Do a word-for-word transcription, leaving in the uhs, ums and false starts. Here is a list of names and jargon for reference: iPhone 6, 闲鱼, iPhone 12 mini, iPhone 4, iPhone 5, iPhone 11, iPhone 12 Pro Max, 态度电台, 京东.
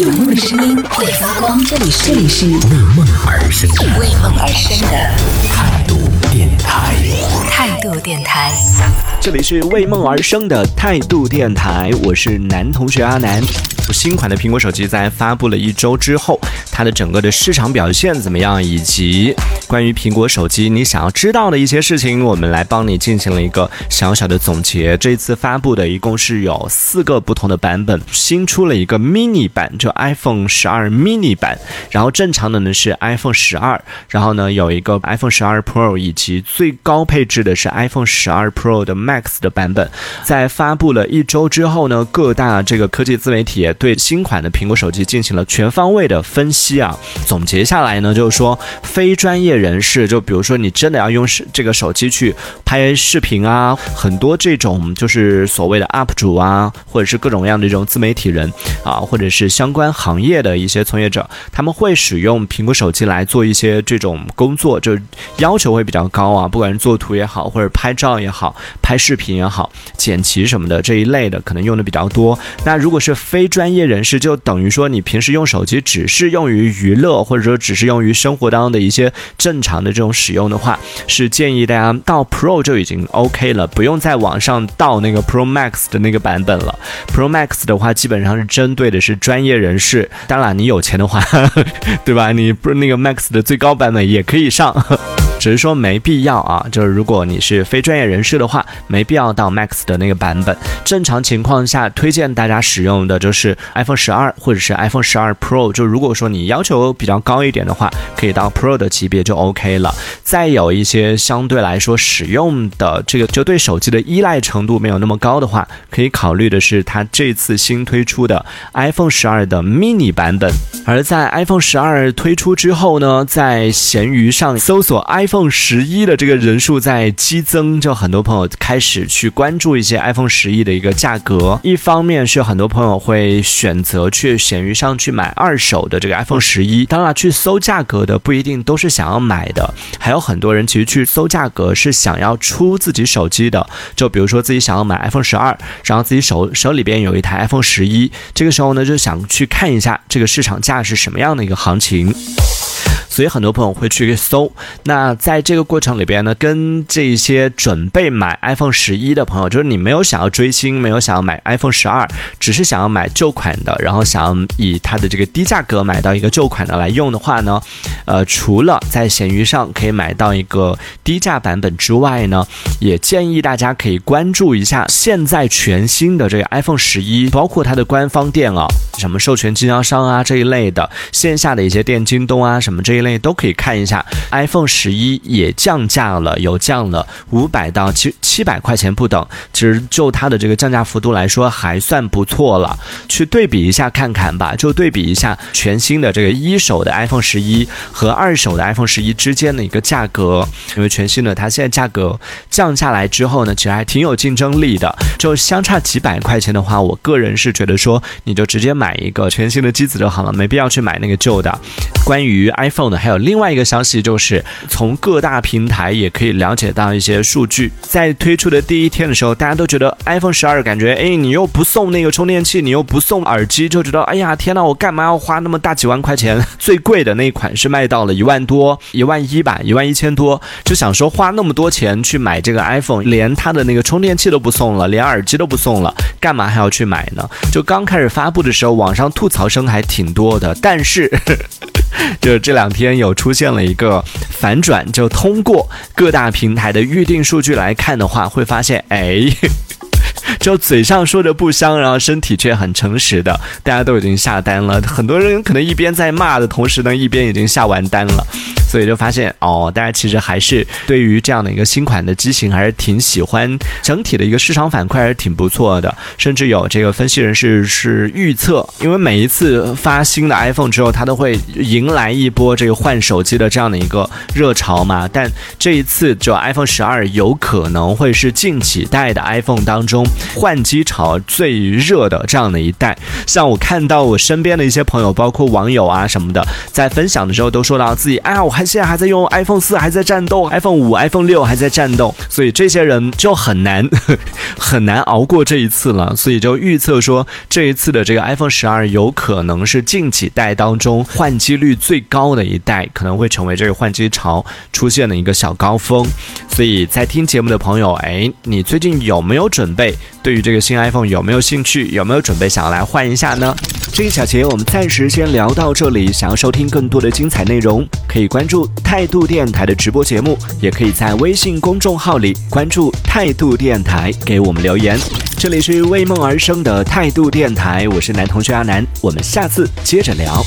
有梦的声音会发光，这里是为梦而生的为梦而生的态度电台，态度电台，这里是为梦而生的态度电台，我是男同学阿南。新款的苹果手机在发布了一周之后，它的整个的市场表现怎么样，以及关于苹果手机你想要知道的一些事情，我们来帮你进行了一个小小的总结。这一次发布的一共是有四个不同的版本，新出了一个 mini 版，就 iPhone 十二 mini 版，然后正常的呢是 iPhone 十二，然后呢有一个 iPhone 十二 Pro， 以及最高配置的是 iPhone 十二 Pro 的 Max 的版本。在发布了一周之后呢，各大这个科技自媒体也对新款的苹果手机进行了全方位的分析啊，总结下来呢，就是说非专业人士，就比如说你真的要用这个手机去拍视频啊，很多这种就是所谓的 U P 主啊，或者是各种样的这种自媒体人啊，或者是相关行业的一些从业者，他们会使用苹果手机来做一些这种工作，就要求会比较高啊，不管是做图也好，或者拍照也好，拍视频也好，剪辑什么的这一类的，可能用的比较多。那如果是非专业专业人士，就等于说你平时用手机只是用于娱乐，或者说只是用于生活当中的一些正常的这种使用的话，是建议大家到 Pro 就已经 OK 了，不用再往上到那个 Pro Max 的那个版本了。 Pro Max 的话基本上是针对的是专业人士，当然你有钱的话呵呵对吧，你那个 Max 的最高版本也可以上，只是说没必要啊，就是如果你是非专业人士的话，没必要到 Max 的那个版本。正常情况下推荐大家使用的就是iPhone 十二或者是 iPhone 十二 Pro， 就如果说你要求比较高一点的话，可以到 Pro 的级别就 OK 了。再有一些相对来说使用的这个就对手机的依赖程度没有那么高的话，可以考虑的是它这次新推出的 iPhone 十二的 mini 版本。而在 iPhone 十二推出之后呢，在闲鱼上搜索 iPhone 十一的这个人数在激增，就很多朋友开始去关注一些 iPhone 十一的一个价格。一方面是很多朋友会选择去闲鱼上去买二手的这个 iPhone 十一，当然去搜价格的不一定都是想要买的，还有很多人其实去搜价格是想要出自己手机的，就比如说自己想要买 iPhone 十二，然后自己手手里边有一台 iPhone 十一，这个时候呢就想去看一下这个市场价是什么样的一个行情，所以很多朋友会去搜。那在这个过程里边呢，跟这些准备买 iPhone 十一的朋友，就是你没有想要追星，没有想要买 iPhone 十二，只是想要买旧款的，然后想要以它的这个低价格买到一个旧款的来用的话呢，呃，除了在闲鱼上可以买到一个低价版本之外呢，也建议大家可以关注一下现在全新的这个 iPhone 十一，包括它的官方店啊，什么授权经销商啊这一类的，线下的一些店，京东啊什么这一类都可以看一下。 iPhone 十一也降价了，有降了五百到七百块钱不等，其实就它的这个降价幅度来说还算不错了，去对比一下看看吧，就对比一下全新的这个一手的 iPhone 十一和二手的 iPhone 十一之间的一个价格，因为全新的它现在价格降下来之后呢，其实还挺有竞争力的，就相差几百块钱的话，我个人是觉得说你就直接买一个全新的机子就好了，没必要去买那个旧的。关于 iPhone 呢，还有另外一个消息，就是从各大平台也可以了解到一些数据。在推出的第一天的时候，大家都觉得 iPhone 十二感觉，哎，你又不送那个充电器，你又不送耳机，就觉得哎呀天哪，我干嘛要花那么大几万块钱？最贵的那一款是卖到了一万多，一万一吧，一万一千多，就想说花那么多钱去买这个 iPhone， 连它的那个充电器都不送了，连耳机都不送了，干嘛还要去买呢？就刚开始发布的时候，网上吐槽声还挺多的，但是呵呵就这两天有出现了一个反转，就通过各大平台的预定数据来看的话，会发现，哎，就嘴上说着不香，然后身体却很诚实的，大家都已经下单了。很多人可能一边在骂的同时呢，一边已经下完单了，所以就发现哦，大家其实还是对于这样的一个新款的机型还是挺喜欢，整体的一个市场反馈还是挺不错的。甚至有这个分析人士是预测，因为每一次发新的 iPhone 之后，它都会迎来一波这个换手机的这样的一个热潮嘛。但这一次，就 iPhone 十二有可能会是近几代的 iPhone 当中换机潮最热的这样的一代。像我看到我身边的一些朋友，包括网友啊什么的，在分享的时候都说到自己，哎呀，我还现在还在用 iPhone 四，还在战斗 iPhone 五 iPhone 六还在战斗，所以这些人就很难很难熬过这一次了。所以就预测说这一次的这个 iPhone 十二有可能是近几代当中换机率最高的一代，可能会成为这个换机潮出现的一个小高峰。所以在听节目的朋友，哎，你最近有没有准备，对于这个新 iPhone 有没有兴趣，有没有准备想要来换一下呢？这一小节我们暂时先聊到这里，想要收听更多的精彩内容，可以关注态度电台的直播节目，也可以在微信公众号里关注态度电台给我们留言。这里是为梦而生的态度电台，我是男同学阿南，我们下次接着聊。